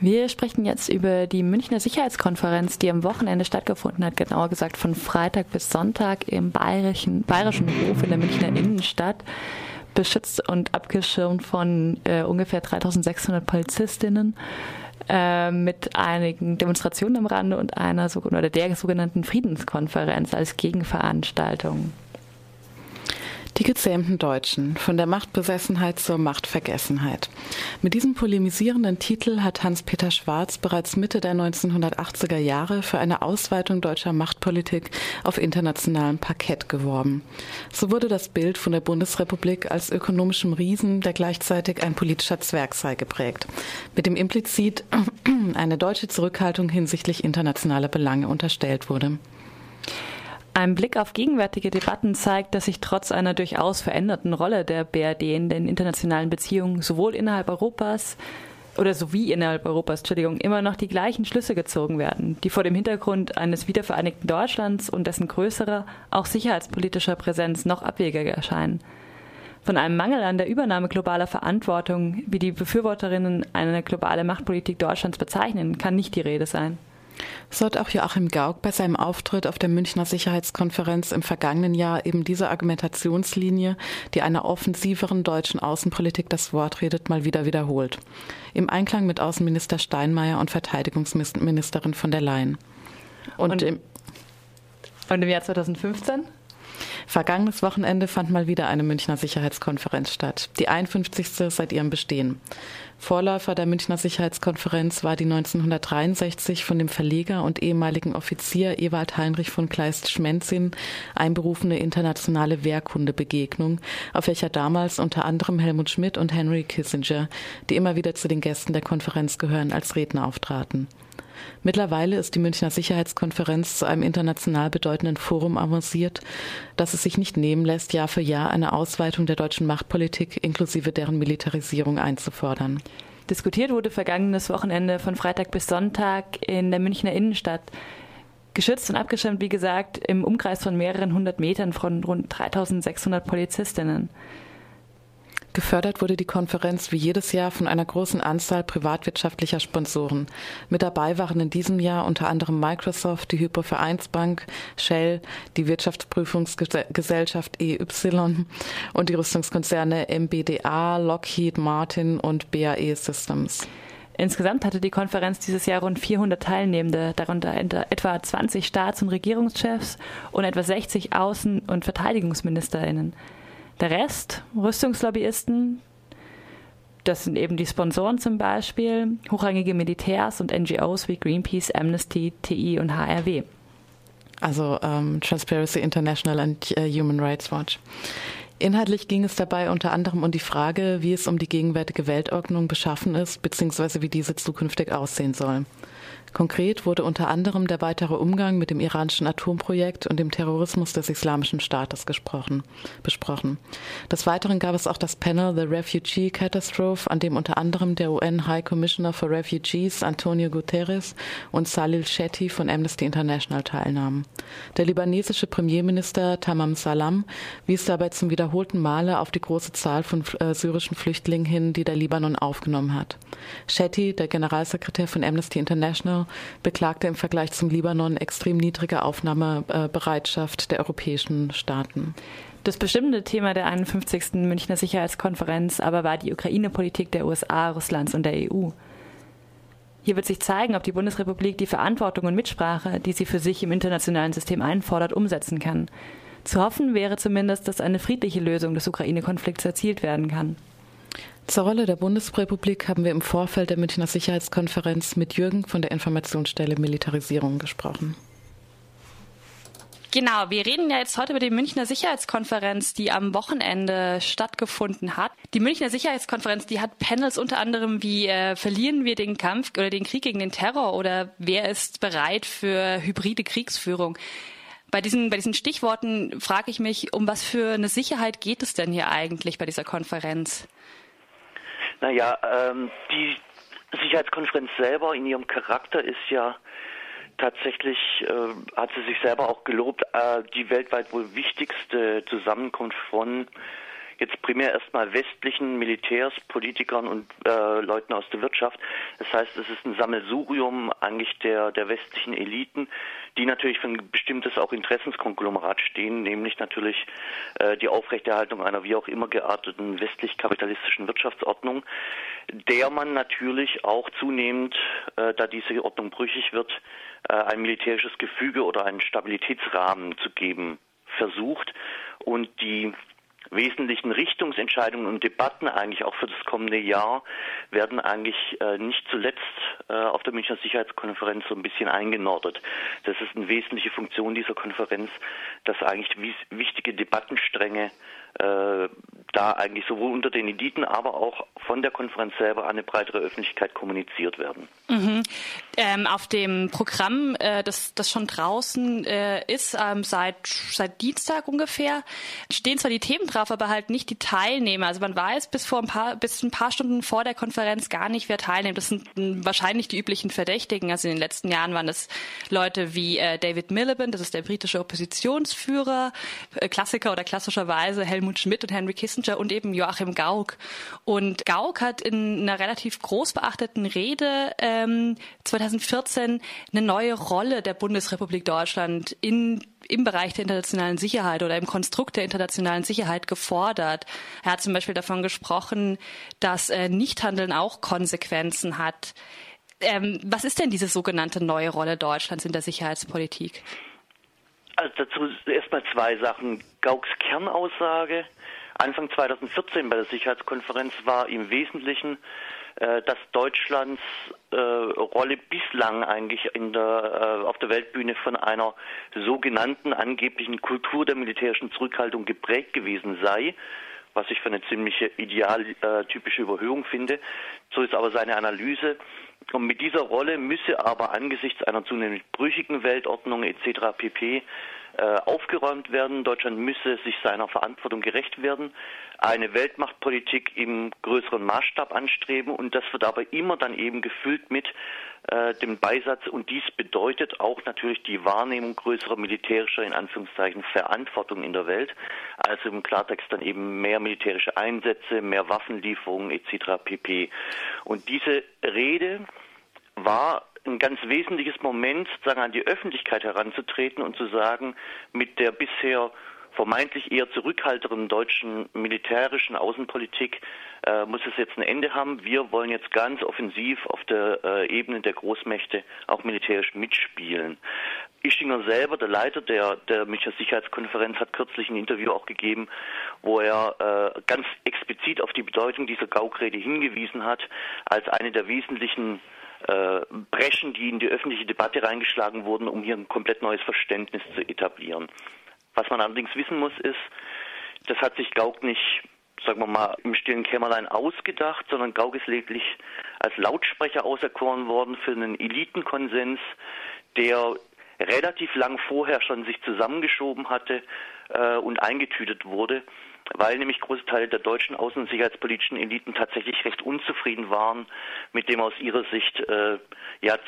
Wir sprechen jetzt über die Münchner Sicherheitskonferenz, die am Wochenende stattgefunden hat, genauer gesagt von Freitag bis Sonntag im Bayerischen Hof in der Münchner Innenstadt, beschützt und abgeschirmt von ungefähr 3.600 Polizistinnen, mit einigen Demonstrationen am Rande und einer der sogenannten Friedenskonferenz als Gegenveranstaltung. Die gezähmten Deutschen, von der Machtbesessenheit zur Machtvergessenheit. Mit diesem polemisierenden Titel hat Hans-Peter Schwarz bereits Mitte der 1980er Jahre für eine Ausweitung deutscher Machtpolitik auf internationalem Parkett geworben. So wurde das Bild von der Bundesrepublik als ökonomischem Riesen, der gleichzeitig ein politischer Zwerg sei, geprägt, mit dem implizit eine deutsche Zurückhaltung hinsichtlich internationaler Belange unterstellt wurde. Ein Blick auf gegenwärtige Debatten zeigt, dass sich trotz einer durchaus veränderten Rolle der BRD in den internationalen Beziehungen sowie innerhalb Europas immer noch die gleichen Schlüsse gezogen werden, die vor dem Hintergrund eines wiedervereinigten Deutschlands und dessen größerer, auch sicherheitspolitischer Präsenz noch abwegiger erscheinen. Von einem Mangel an der Übernahme globaler Verantwortung, wie die Befürworterinnen einer globalen Machtpolitik Deutschlands bezeichnen, kann nicht die Rede sein. So hat auch Joachim Gauck bei seinem Auftritt auf der Münchner Sicherheitskonferenz im vergangenen Jahr eben diese Argumentationslinie, die einer offensiveren deutschen Außenpolitik das Wort redet, mal wieder wiederholt. Im Einklang mit Außenminister Steinmeier und Verteidigungsministerin von der Leyen. Und im Jahr 2015? Vergangenes Wochenende fand mal wieder eine Münchner Sicherheitskonferenz statt, die 51. seit ihrem Bestehen. Vorläufer der Münchner Sicherheitskonferenz war die 1963 von dem Verleger und ehemaligen Offizier Ewald Heinrich von Kleist-Schmenzin einberufene internationale Wehrkundebegegnung, auf welcher damals unter anderem Helmut Schmidt und Henry Kissinger, die immer wieder zu den Gästen der Konferenz gehören, als Redner auftraten. Mittlerweile ist die Münchner Sicherheitskonferenz zu einem international bedeutenden Forum avanciert, das es sich nicht nehmen lässt, Jahr für Jahr eine Ausweitung der deutschen Machtpolitik inklusive deren Militarisierung einzufordern. Diskutiert wurde vergangenes Wochenende von Freitag bis Sonntag in der Münchner Innenstadt. Geschützt und abgeschirmt, wie gesagt, im Umkreis von mehreren hundert Metern von rund 3.600 Polizistinnen. Gefördert wurde die Konferenz wie jedes Jahr von einer großen Anzahl privatwirtschaftlicher Sponsoren. Mit dabei waren in diesem Jahr unter anderem Microsoft, die HypoVereinsbank, Shell, die Wirtschaftsprüfungsgesellschaft EY und die Rüstungskonzerne MBDA, Lockheed Martin und BAE Systems. Insgesamt hatte die Konferenz dieses Jahr rund 400 Teilnehmende, darunter etwa 20 Staats- und Regierungschefs und etwa 60 Außen- und VerteidigungsministerInnen. Der Rest, Rüstungslobbyisten, das sind eben die Sponsoren zum Beispiel, hochrangige Militärs und NGOs wie Greenpeace, Amnesty, TI und HRW. Also Transparency International und Human Rights Watch. Inhaltlich ging es dabei unter anderem um die Frage, wie es um die gegenwärtige Weltordnung beschaffen ist, beziehungsweise wie diese zukünftig aussehen soll. Konkret wurde unter anderem der weitere Umgang mit dem iranischen Atomprojekt und dem Terrorismus des Islamischen Staates besprochen. Des Weiteren gab es auch das Panel The Refugee Catastrophe, an dem unter anderem der UN High Commissioner for Refugees Antonio Guterres und Salil Shetty von Amnesty International teilnahmen. Der libanesische Premierminister Tamam Salam wies dabei zum wiederholten Male auf die große Zahl von syrischen Flüchtlingen hin, die der Libanon aufgenommen hat. Shetty, der Generalsekretär von Amnesty International, beklagte im Vergleich zum Libanon extrem niedrige Aufnahmebereitschaft der europäischen Staaten. Das bestimmende Thema der 51. Münchner Sicherheitskonferenz aber war die Ukraine-Politik der USA, Russlands und der EU. Hier wird sich zeigen, ob die Bundesrepublik die Verantwortung und Mitsprache, die sie für sich im internationalen System einfordert, umsetzen kann. Zu hoffen wäre zumindest, dass eine friedliche Lösung des Ukraine-Konflikts erzielt werden kann. Zur Rolle der Bundesrepublik haben wir im Vorfeld der Münchner Sicherheitskonferenz mit Jürgen von der Informationsstelle Militarisierung gesprochen. Genau, wir reden ja jetzt heute über die Münchner Sicherheitskonferenz, die am Wochenende stattgefunden hat. Die Münchner Sicherheitskonferenz, die hat Panels unter anderem wie verlieren wir den Kampf oder den Krieg gegen den Terror oder wer ist bereit für hybride Kriegsführung? Bei diesen Stichworten frage ich mich, um was für eine Sicherheit geht es denn hier eigentlich bei dieser Konferenz? Naja, die Sicherheitskonferenz selber in ihrem Charakter ist ja tatsächlich, hat sie sich selber auch gelobt, die weltweit wohl wichtigste Zusammenkunft von jetzt primär erstmal westlichen Militärs, Politikern und Leuten aus der Wirtschaft. Das heißt, es ist ein Sammelsurium eigentlich der westlichen Eliten, die natürlich für ein bestimmtes auch Interessenkonglomerat stehen, nämlich natürlich die Aufrechterhaltung einer wie auch immer gearteten westlich-kapitalistischen Wirtschaftsordnung, der man natürlich auch zunehmend, da diese Ordnung brüchig wird, ein militärisches Gefüge oder einen Stabilitätsrahmen zu geben versucht und die wesentlichen Richtungsentscheidungen und Debatten eigentlich auch für das kommende Jahr werden eigentlich nicht zuletzt auf der Münchner Sicherheitskonferenz so ein bisschen eingenordet. Das ist eine wesentliche Funktion dieser Konferenz, dass eigentlich wichtige Debattenstränge da eigentlich sowohl unter den Eliten, aber auch von der Konferenz selber an eine breitere Öffentlichkeit kommuniziert werden. Mhm. Auf dem Programm, das schon draußen ist, seit Dienstag ungefähr, stehen zwar die Themen drauf, aber halt nicht die Teilnehmer. Also man weiß bis ein paar Stunden vor der Konferenz gar nicht, wer teilnimmt. Das sind wahrscheinlich die üblichen Verdächtigen. Also in den letzten Jahren waren es Leute wie David Miliband, das ist der britische Oppositionsführer, Klassiker oder klassischerweise Helmut Schmidt und Henry Kissinger und eben Joachim Gauck. Und Gauck hat in einer relativ groß beachteten Rede 2014 eine neue Rolle der Bundesrepublik Deutschland im Bereich der internationalen Sicherheit oder im Konstrukt der internationalen Sicherheit gefordert. Er hat zum Beispiel davon gesprochen, dass Nichthandeln auch Konsequenzen hat. Was ist denn diese sogenannte neue Rolle Deutschlands in der Sicherheitspolitik? Also dazu erstmal zwei Sachen. Gaucks Kernaussage Anfang 2014 bei der Sicherheitskonferenz war im Wesentlichen, dass Deutschlands Rolle bislang eigentlich auf der Weltbühne von einer sogenannten angeblichen Kultur der militärischen Zurückhaltung geprägt gewesen sei, was ich für eine ziemliche idealtypische Überhöhung finde. So ist aber seine Analyse. Und mit dieser Rolle müsse aber angesichts einer zunehmend brüchigen Weltordnung etc. pp. Aufgeräumt werden. Deutschland müsse sich seiner Verantwortung gerecht werden, eine Weltmachtpolitik im größeren Maßstab anstreben und das wird aber immer dann eben gefüllt mit dem Beisatz und dies bedeutet auch natürlich die Wahrnehmung größerer militärischer, in Anführungszeichen, Verantwortung in der Welt, also im Klartext dann eben mehr militärische Einsätze, mehr Waffenlieferungen etc. pp. Und diese Rede war ein ganz wesentliches Moment, sozusagen an die Öffentlichkeit heranzutreten und zu sagen, mit der bisher vermeintlich eher zurückhaltenden deutschen militärischen Außenpolitik muss es jetzt ein Ende haben. Wir wollen jetzt ganz offensiv auf der Ebene der Großmächte auch militärisch mitspielen. Ischinger selber, der Leiter der Münchner Sicherheitskonferenz, hat kürzlich ein Interview auch gegeben, wo er ganz explizit auf die Bedeutung dieser Gauck-Rede hingewiesen hat, als eine der wesentlichen Brechen, die in die öffentliche Debatte reingeschlagen wurden, um hier ein komplett neues Verständnis zu etablieren. Was man allerdings wissen muss ist, das hat sich Gauck nicht, sagen wir mal, im stillen Kämmerlein ausgedacht, sondern Gauck ist lediglich als Lautsprecher auserkoren worden für einen Elitenkonsens, der relativ lang vorher schon sich zusammengeschoben hatte und eingetütet wurde, weil nämlich große Teile der deutschen außen- und sicherheitspolitischen Eliten tatsächlich recht unzufrieden waren mit dem aus ihrer Sicht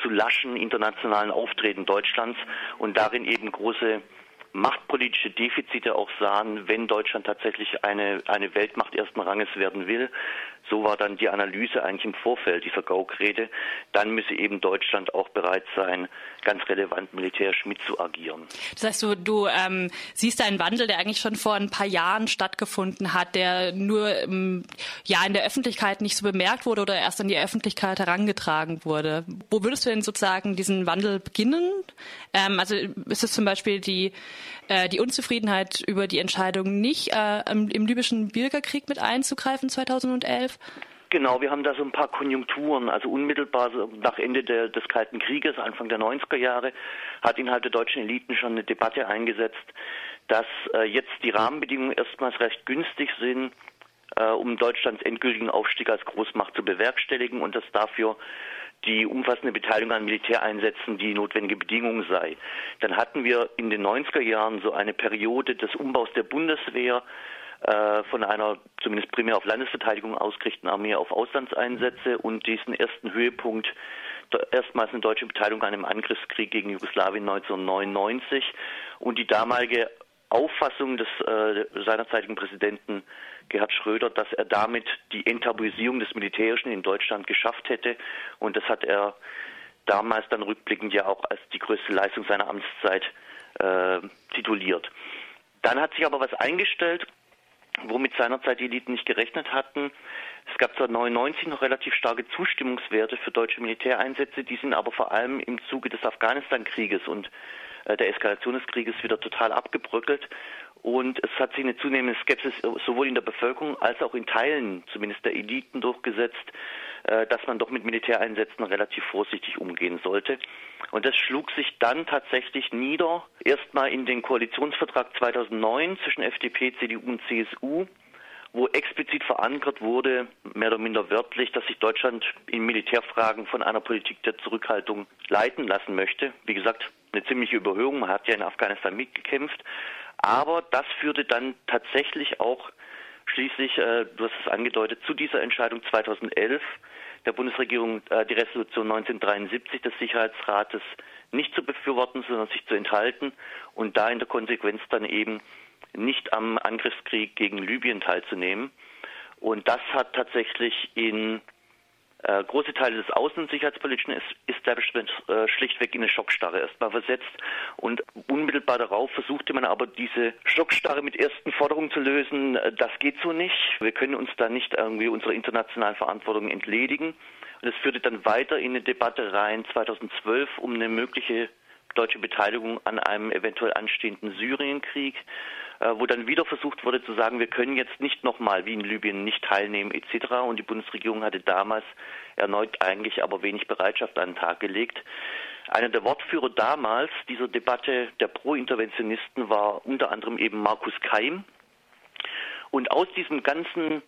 zu laschen internationalen Auftreten Deutschlands und darin eben große machtpolitische Defizite auch sahen, wenn Deutschland tatsächlich eine Weltmacht ersten Ranges werden will. So war dann die Analyse eigentlich im Vorfeld dieser Gauck-Rede. Dann müsse eben Deutschland auch bereit sein, ganz relevant militärisch mitzuagieren. Das heißt, du siehst einen Wandel, der eigentlich schon vor ein paar Jahren stattgefunden hat, der nur in der Öffentlichkeit nicht so bemerkt wurde oder erst an die Öffentlichkeit herangetragen wurde. Wo würdest du denn sozusagen diesen Wandel beginnen? Also ist es zum Beispiel die Unzufriedenheit über die Entscheidung, nicht im libyschen Bürgerkrieg mit einzugreifen 2011? Genau, wir haben da so ein paar Konjunkturen. Also unmittelbar nach Ende des Kalten Krieges, Anfang der 90er Jahre, hat innerhalb der deutschen Eliten schon eine Debatte eingesetzt, dass jetzt die Rahmenbedingungen erstmals recht günstig sind, um Deutschlands endgültigen Aufstieg als Großmacht zu bewerkstelligen und dass dafür die umfassende Beteiligung an Militäreinsätzen die notwendige Bedingung sei. Dann hatten wir in den 90er Jahren so eine Periode des Umbaus der Bundeswehr von einer zumindest primär auf Landesverteidigung ausgerichteten Armee auf Auslandseinsätze und diesen ersten Höhepunkt, erstmals eine deutsche Beteiligung an einem Angriffskrieg gegen Jugoslawien 1999 und die damalige Auffassung des seinerzeitigen Präsidenten Gerhard Schröder, dass er damit die Enttabuisierung des Militärischen in Deutschland geschafft hätte. Und das hat er damals dann rückblickend ja auch als die größte Leistung seiner Amtszeit tituliert. Dann hat sich aber was eingestellt, womit seinerzeit die Eliten nicht gerechnet hatten. Es gab zwar 1999 noch relativ starke Zustimmungswerte für deutsche Militäreinsätze, die sind aber vor allem im Zuge des Afghanistan-Krieges und der Eskalation des Krieges wieder total abgebröckelt. Und es hat sich eine zunehmende Skepsis sowohl in der Bevölkerung als auch in Teilen, zumindest der Eliten, durchgesetzt, dass man doch mit Militäreinsätzen relativ vorsichtig umgehen sollte. Und das schlug sich dann tatsächlich nieder, erstmal in den Koalitionsvertrag 2009 zwischen FDP, CDU und CSU, wo explizit verankert wurde, mehr oder minder wörtlich, dass sich Deutschland in Militärfragen von einer Politik der Zurückhaltung leiten lassen möchte. Wie gesagt, eine ziemliche Überhöhung, man hat ja in Afghanistan mitgekämpft. Aber das führte dann tatsächlich auch schließlich, du hast es angedeutet, zu dieser Entscheidung 2011 der Bundesregierung, die Resolution 1973 des Sicherheitsrates nicht zu befürworten, sondern sich zu enthalten und da in der Konsequenz dann eben nicht am Angriffskrieg gegen Libyen teilzunehmen. Und das hat tatsächlich in große Teile des außen- und sicherheitspolitischen Establishments schlichtweg in eine Schockstarre erstmal versetzt. Und unmittelbar darauf versuchte man aber diese Schockstarre mit ersten Forderungen zu lösen. Das geht so nicht. Wir können uns da nicht irgendwie unserer internationalen Verantwortung entledigen. Und es führte dann weiter in eine Debatte rein 2012 um eine mögliche deutsche Beteiligung an einem eventuell anstehenden Syrienkrieg, wo dann wieder versucht wurde zu sagen, wir können jetzt nicht nochmal wie in Libyen nicht teilnehmen etc. Und die Bundesregierung hatte damals erneut eigentlich aber wenig Bereitschaft an den Tag gelegt. Einer der Wortführer damals dieser Debatte der Pro-Interventionisten war unter anderem eben Markus Keim. Und aus diesem ganzen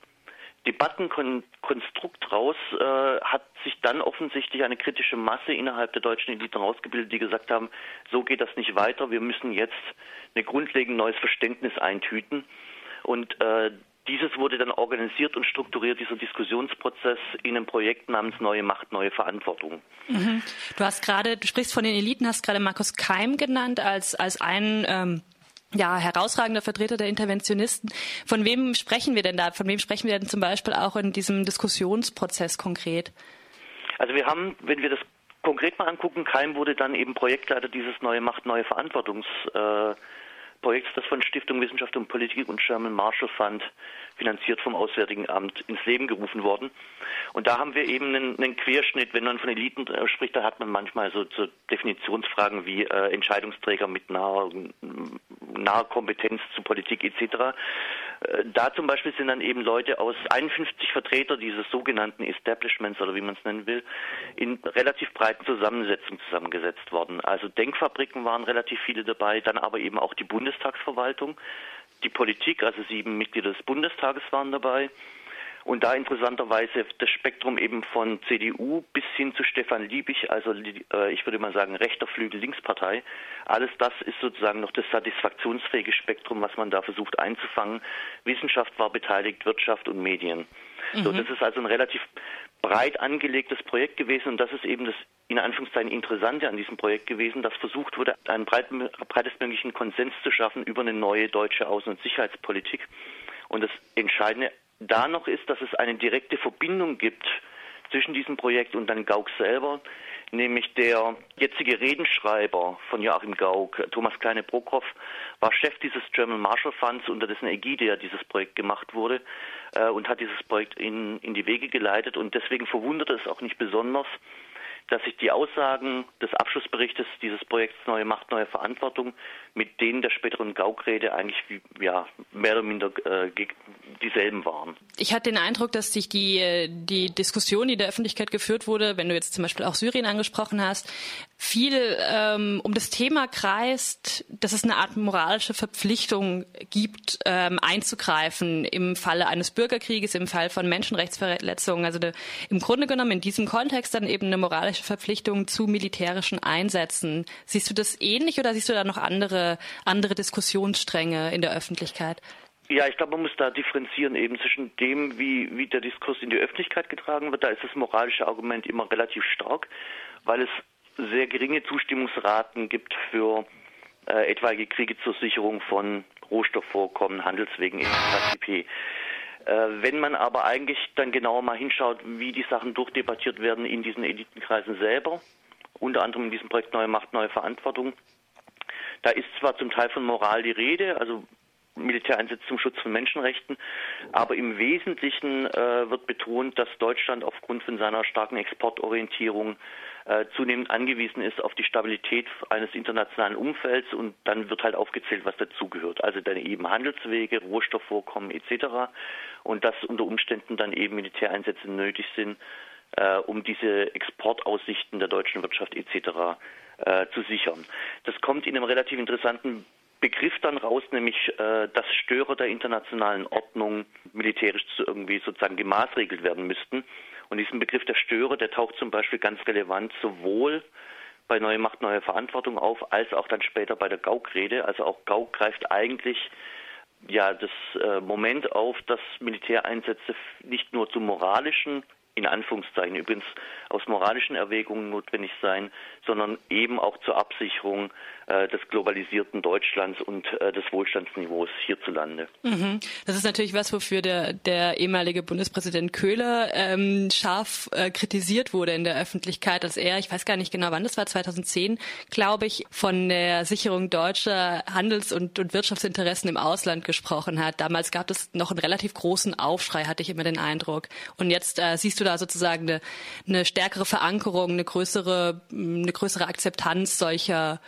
Debattenkonstrukt raus hat sich dann offensichtlich eine kritische Masse innerhalb der deutschen Elite rausgebildet, die gesagt haben, so geht das nicht weiter, wir müssen jetzt ein grundlegend neues Verständnis eintüten. Und dieses wurde dann organisiert und strukturiert, dieser Diskussionsprozess, in einem Projekt namens Neue Macht, Neue Verantwortung. Mhm. Du sprichst von den Eliten, hast gerade Markus Keim genannt als einen herausragender Vertreter der Interventionisten. Von wem sprechen wir denn da? Von wem sprechen wir denn zum Beispiel auch in diesem Diskussionsprozess konkret? Also wir haben, wenn wir das konkret mal angucken, Keim wurde dann eben Projektleiter dieses Neue Macht, Neue Verantwortungsprojekts, das von Stiftung Wissenschaft und Politik und German Marshall Fund, finanziert vom Auswärtigen Amt, ins Leben gerufen worden. Und da haben wir eben einen Querschnitt. Wenn man von Eliten spricht, da hat man manchmal so Definitionsfragen wie Entscheidungsträger mit naher Kompetenz zu Politik etc. Da zum Beispiel sind dann eben Leute aus 51 Vertretern dieses sogenannten Establishments oder wie man es nennen will, in relativ breiten Zusammensetzung zusammengesetzt worden. Also Denkfabriken waren relativ viele dabei, dann aber eben auch die Bundestagsverwaltung, die Politik, also 7 Mitglieder des Bundestages waren dabei. Und da interessanterweise das Spektrum eben von CDU bis hin zu Stefan Liebig, also ich würde mal sagen rechter Flügel, Linkspartei, alles das ist sozusagen noch das satisfaktionsfähige Spektrum, was man da versucht einzufangen. Wissenschaft war beteiligt, Wirtschaft und Medien. Mhm. So, das ist also ein relativ breit angelegtes Projekt gewesen und das ist eben das in Anführungszeichen Interessante an diesem Projekt gewesen, dass versucht wurde, einen breitestmöglichen Konsens zu schaffen über eine neue deutsche Außen- und Sicherheitspolitik. Und das Entscheidende da noch ist, dass es eine direkte Verbindung gibt zwischen diesem Projekt und dann Gauck selber, nämlich der jetzige Redenschreiber von Joachim Gauck, Thomas Kleine-Brockhoff, war Chef dieses German Marshall Funds, unter dessen Ägide ja dieses Projekt gemacht wurde und hat dieses Projekt in die Wege geleitet. Und deswegen verwundert es auch nicht besonders, dass sich die Aussagen des Abschlussberichtes dieses Projekts Neue Macht, Neue Verantwortung mit denen der späteren Gauck-Rede eigentlich mehr oder minder dieselben waren. Ich hatte den Eindruck, dass sich die Diskussion, die der Öffentlichkeit geführt wurde, wenn du jetzt zum Beispiel auch Syrien angesprochen hast, viel um das Thema kreist, dass es eine Art moralische Verpflichtung gibt, einzugreifen im Falle eines Bürgerkrieges, im Fall von Menschenrechtsverletzungen. Also im Grunde genommen in diesem Kontext dann eben eine moralische Verpflichtung zu militärischen Einsätzen. Siehst du das ähnlich oder siehst du da noch andere Diskussionsstränge in der Öffentlichkeit? Ja, ich glaube, man muss da differenzieren eben zwischen dem, wie der Diskurs in die Öffentlichkeit getragen wird. Da ist das moralische Argument immer relativ stark, weil es sehr geringe Zustimmungsraten gibt für etwaige Kriege zur Sicherung von Rohstoffvorkommen, Handelswegen etc. Wenn man aber eigentlich dann genauer mal hinschaut, wie die Sachen durchdebattiert werden in diesen Elitenkreisen selber, unter anderem in diesem Projekt Neue Macht, Neue Verantwortung, da ist zwar zum Teil von Moral die Rede, also Militäreinsätze zum Schutz von Menschenrechten, aber im Wesentlichen wird betont, dass Deutschland aufgrund von seiner starken Exportorientierung zunehmend angewiesen ist auf die Stabilität eines internationalen Umfelds, und dann wird halt aufgezählt, was dazugehört. Also dann eben Handelswege, Rohstoffvorkommen etc. und dass unter Umständen dann eben Militäreinsätze nötig sind, um diese Exportaussichten der deutschen Wirtschaft etc. zu sichern. Das kommt in einem relativ interessanten Begriff dann raus, nämlich dass Störer der internationalen Ordnung militärisch irgendwie sozusagen gemaßregelt werden müssten. Und diesen Begriff der Störer, der taucht zum Beispiel ganz relevant sowohl bei Neue Macht, Neue Verantwortung auf, als auch dann später bei der Gauck-Rede. Also auch Gauck greift eigentlich ja das Moment auf, dass Militäreinsätze nicht nur zu moralischen, in Anführungszeichen übrigens aus moralischen Erwägungen notwendig sein, sondern eben auch zur Absicherung des globalisierten Deutschlands und des Wohlstandsniveaus hierzulande. Mhm. Das ist natürlich was, wofür der ehemalige Bundespräsident Köhler scharf kritisiert wurde in der Öffentlichkeit, als er, ich weiß gar nicht genau wann das war, 2010, glaube ich, von der Sicherung deutscher Handels- und Wirtschaftsinteressen im Ausland gesprochen hat. Damals gab es noch einen relativ großen Aufschrei, hatte ich immer den Eindruck. Und jetzt siehst du da sozusagen eine stärkere Verankerung, eine größere Akzeptanz solcher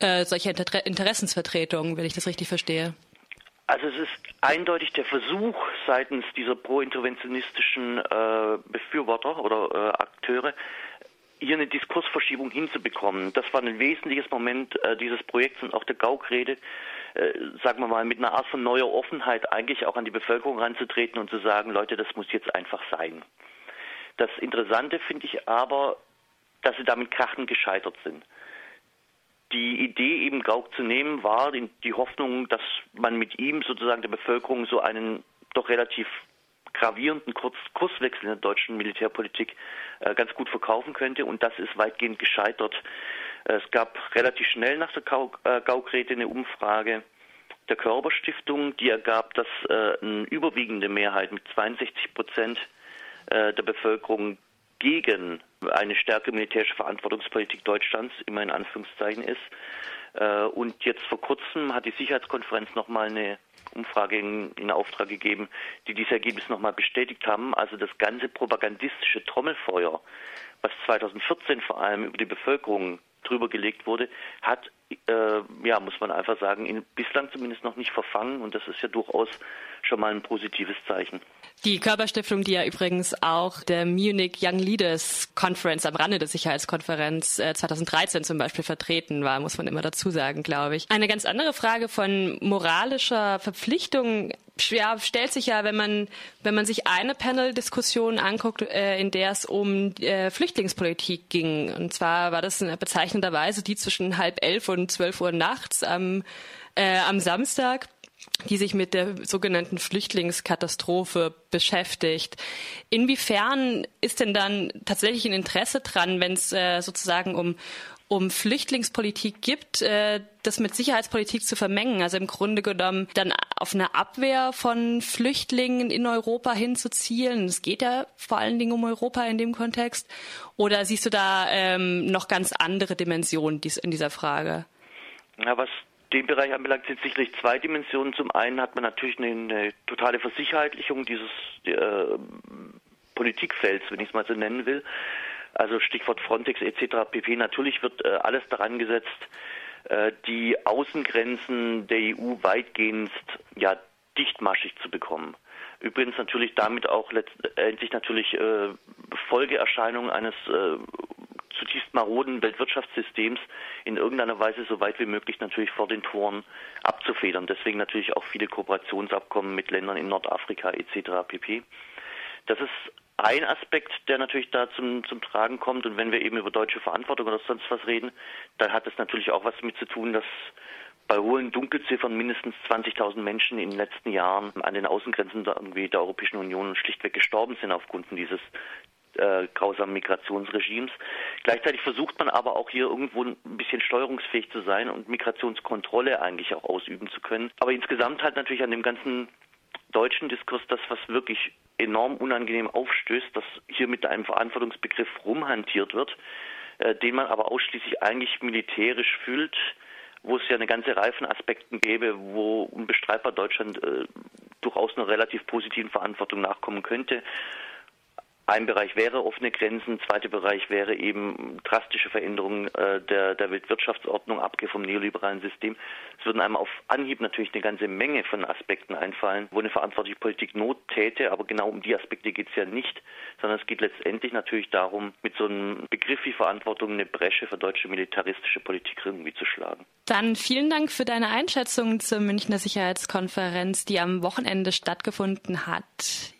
Interessensvertretungen, wenn ich das richtig verstehe? Also es ist eindeutig der Versuch seitens dieser pro-interventionistischen Befürworter oder Akteure, hier eine Diskursverschiebung hinzubekommen. Das war ein wesentliches Moment dieses Projekts und auch der Gauck-Rede, sagen wir mal, mit einer Art von neuer Offenheit eigentlich auch an die Bevölkerung ranzutreten und zu sagen, Leute, das muss jetzt einfach sein. Das Interessante finde ich aber, dass sie damit krachend gescheitert sind. Die Idee, eben Gauck zu nehmen, war die Hoffnung, dass man mit ihm sozusagen der Bevölkerung so einen doch relativ gravierenden Kurswechsel in der deutschen Militärpolitik ganz gut verkaufen könnte, und das ist weitgehend gescheitert. Es gab relativ schnell nach der Gauck-Rede eine Umfrage der Körper-Stiftung, die ergab, dass eine überwiegende Mehrheit mit 62% der Bevölkerung gegen eine stärkere militärische Verantwortungspolitik Deutschlands, immer in Anführungszeichen, ist. Und jetzt vor kurzem hat die Sicherheitskonferenz nochmal eine Umfrage in Auftrag gegeben, die dieses Ergebnis nochmal bestätigt haben. Also das ganze propagandistische Trommelfeuer, was 2014 vor allem über die Bevölkerung drüber gelegt wurde, hat, muss man einfach sagen, bislang zumindest noch nicht verfangen, und das ist ja durchaus schon mal ein positives Zeichen. Die Körper-Stiftung, die ja übrigens auch der Munich Young Leaders Conference am Rande der Sicherheitskonferenz 2013 zum Beispiel vertreten war, muss man immer dazu sagen, glaube ich. Eine ganz andere Frage von moralischer Verpflichtung stellt sich ja, wenn man sich eine Panel-Diskussion anguckt, in der es um Flüchtlingspolitik ging. Und zwar war das bezeichnenderweise die zwischen 10:30 und 12 Uhr nachts am Samstag, die sich mit der sogenannten Flüchtlingskatastrophe beschäftigt. Inwiefern ist denn dann tatsächlich ein Interesse dran, wenn es sozusagen um Flüchtlingspolitik gibt, das mit Sicherheitspolitik zu vermengen, also im Grunde genommen dann auf eine Abwehr von Flüchtlingen in Europa hinzuzielen? Es geht ja vor allen Dingen um Europa in dem Kontext. Oder siehst du da noch ganz andere Dimensionen in dieser Frage? Ja, was den Bereich anbelangt, sind sicherlich zwei Dimensionen. Zum einen hat man natürlich eine totale Versicherheitlichung dieses Politikfelds, wenn ich es mal so nennen will. Also Stichwort Frontex etc. pp. Natürlich wird alles daran gesetzt, die Außengrenzen der EU weitgehend dichtmaschig zu bekommen. Übrigens natürlich damit auch letztendlich natürlich Folgeerscheinungen eines zutiefst maroden Weltwirtschaftssystems in irgendeiner Weise so weit wie möglich natürlich vor den Toren abzufedern. Deswegen natürlich auch viele Kooperationsabkommen mit Ländern in Nordafrika etc. pp. Das ist ein Aspekt, der natürlich da zum Tragen kommt, und wenn wir eben über deutsche Verantwortung oder sonst was reden, dann hat es natürlich auch was damit zu tun, dass bei hohen Dunkelziffern mindestens 20.000 Menschen in den letzten Jahren an den Außengrenzen der Europäischen Union schlichtweg gestorben sind aufgrund dieses grausamen Migrationsregimes. Gleichzeitig versucht man aber auch hier irgendwo ein bisschen steuerungsfähig zu sein und Migrationskontrolle eigentlich auch ausüben zu können. Aber insgesamt halt natürlich an dem ganzen deutschen Diskurs das, was wirklich enorm unangenehm aufstößt, dass hier mit einem Verantwortungsbegriff rumhantiert wird, den man aber ausschließlich eigentlich militärisch füllt, wo es ja eine ganze Reihe von Aspekten gäbe, wo unbestreitbar Deutschland durchaus einer relativ positiven Verantwortung nachkommen könnte. Ein Bereich wäre offene Grenzen, zweiter Bereich wäre eben drastische Veränderungen der Weltwirtschaftsordnung, Abkehr vom neoliberalen System. Es würden einem auf Anhieb natürlich eine ganze Menge von Aspekten einfallen, wo eine verantwortliche Politik Not täte, aber genau um die Aspekte geht es ja nicht, sondern es geht letztendlich natürlich darum, mit so einem Begriff wie Verantwortung eine Bresche für deutsche militaristische Politik irgendwie zu schlagen. Dann vielen Dank für deine Einschätzung zur Münchner Sicherheitskonferenz, die am Wochenende stattgefunden hat.